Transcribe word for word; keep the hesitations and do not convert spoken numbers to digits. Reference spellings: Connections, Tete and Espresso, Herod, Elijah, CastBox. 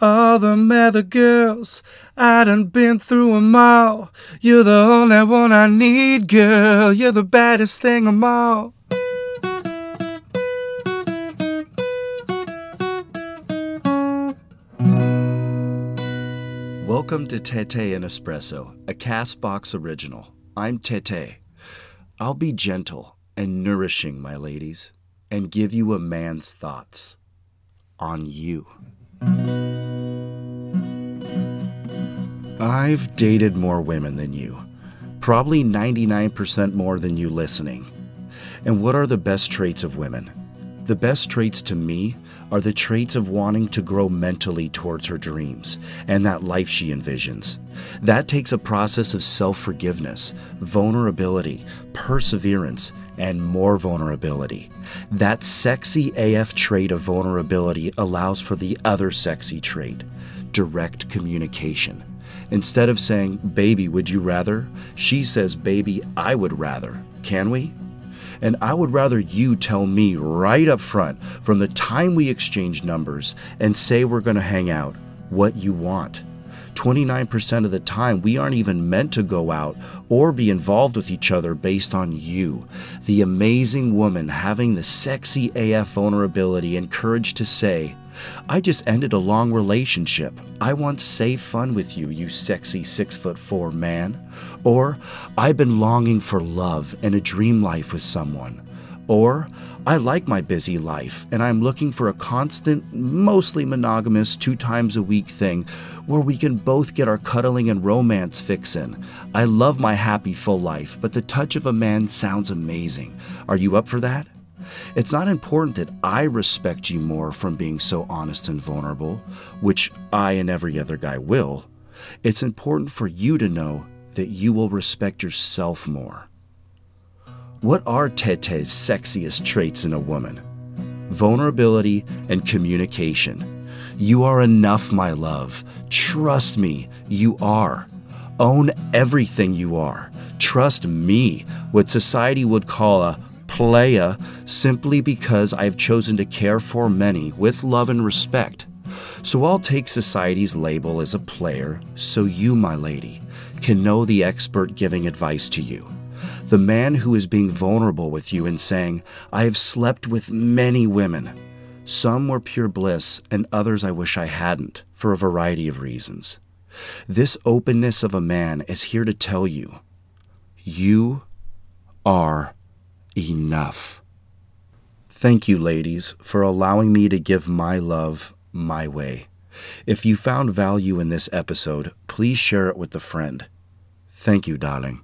All them other girls, I done been through them all. You're the only one I need, girl. You're the baddest thing of 'em all. Welcome to Tete and Espresso, a CastBox original. I'm Tete. I'll be gentle and nourishing, my ladies, and give you a man's thoughts on you. I've dated more women than you, probably ninety-nine percent more than you listening. And what are the best traits of women? The best traits to me are the traits of wanting to grow mentally towards her dreams and that life she envisions. That takes a process of self-forgiveness, vulnerability, perseverance, and more vulnerability. That sexy A F trait of vulnerability allows for the other sexy trait, direct communication. Instead of saying, "Baby, would you rather?" she says, "Baby, I would rather. Can we?" And I would rather you tell me right up front, from the time we exchange numbers and say we're going to hang out, what you want. twenty-nine percent of the time, we aren't even meant to go out or be involved with each other based on you. The amazing woman having the sexy A F vulnerability and courage to say, "I just ended a long relationship. I want safe fun with you, you sexy six foot four man." Or, "I've been longing for love and a dream life with someone." Or, "I like my busy life and I'm looking for a constant, mostly monogamous, two times a week thing where we can both get our cuddling and romance fix in. I love my happy full life, but the touch of a man sounds amazing. Are you up for that?" It's not important that I respect you more from being so honest and vulnerable, which I and every other guy will. It's important for you to know that you will respect yourself more. What are Tete's sexiest traits in a woman? Vulnerability and communication. You are enough, my love. Trust me, you are. Own everything you are. Trust me, what society would call a playa, simply because I've chosen to care for many with love and respect. So I'll take society's label as a player so you, my lady, can know the expert giving advice to you. The man who is being vulnerable with you and saying, "I have slept with many women. Some were pure bliss and others I wish I hadn't for a variety of reasons." This openness of a man is here to tell you, you are enough. Thank you, ladies, for allowing me to give my love my way. If you found value in this episode, please share it with a friend. Thank you, darling.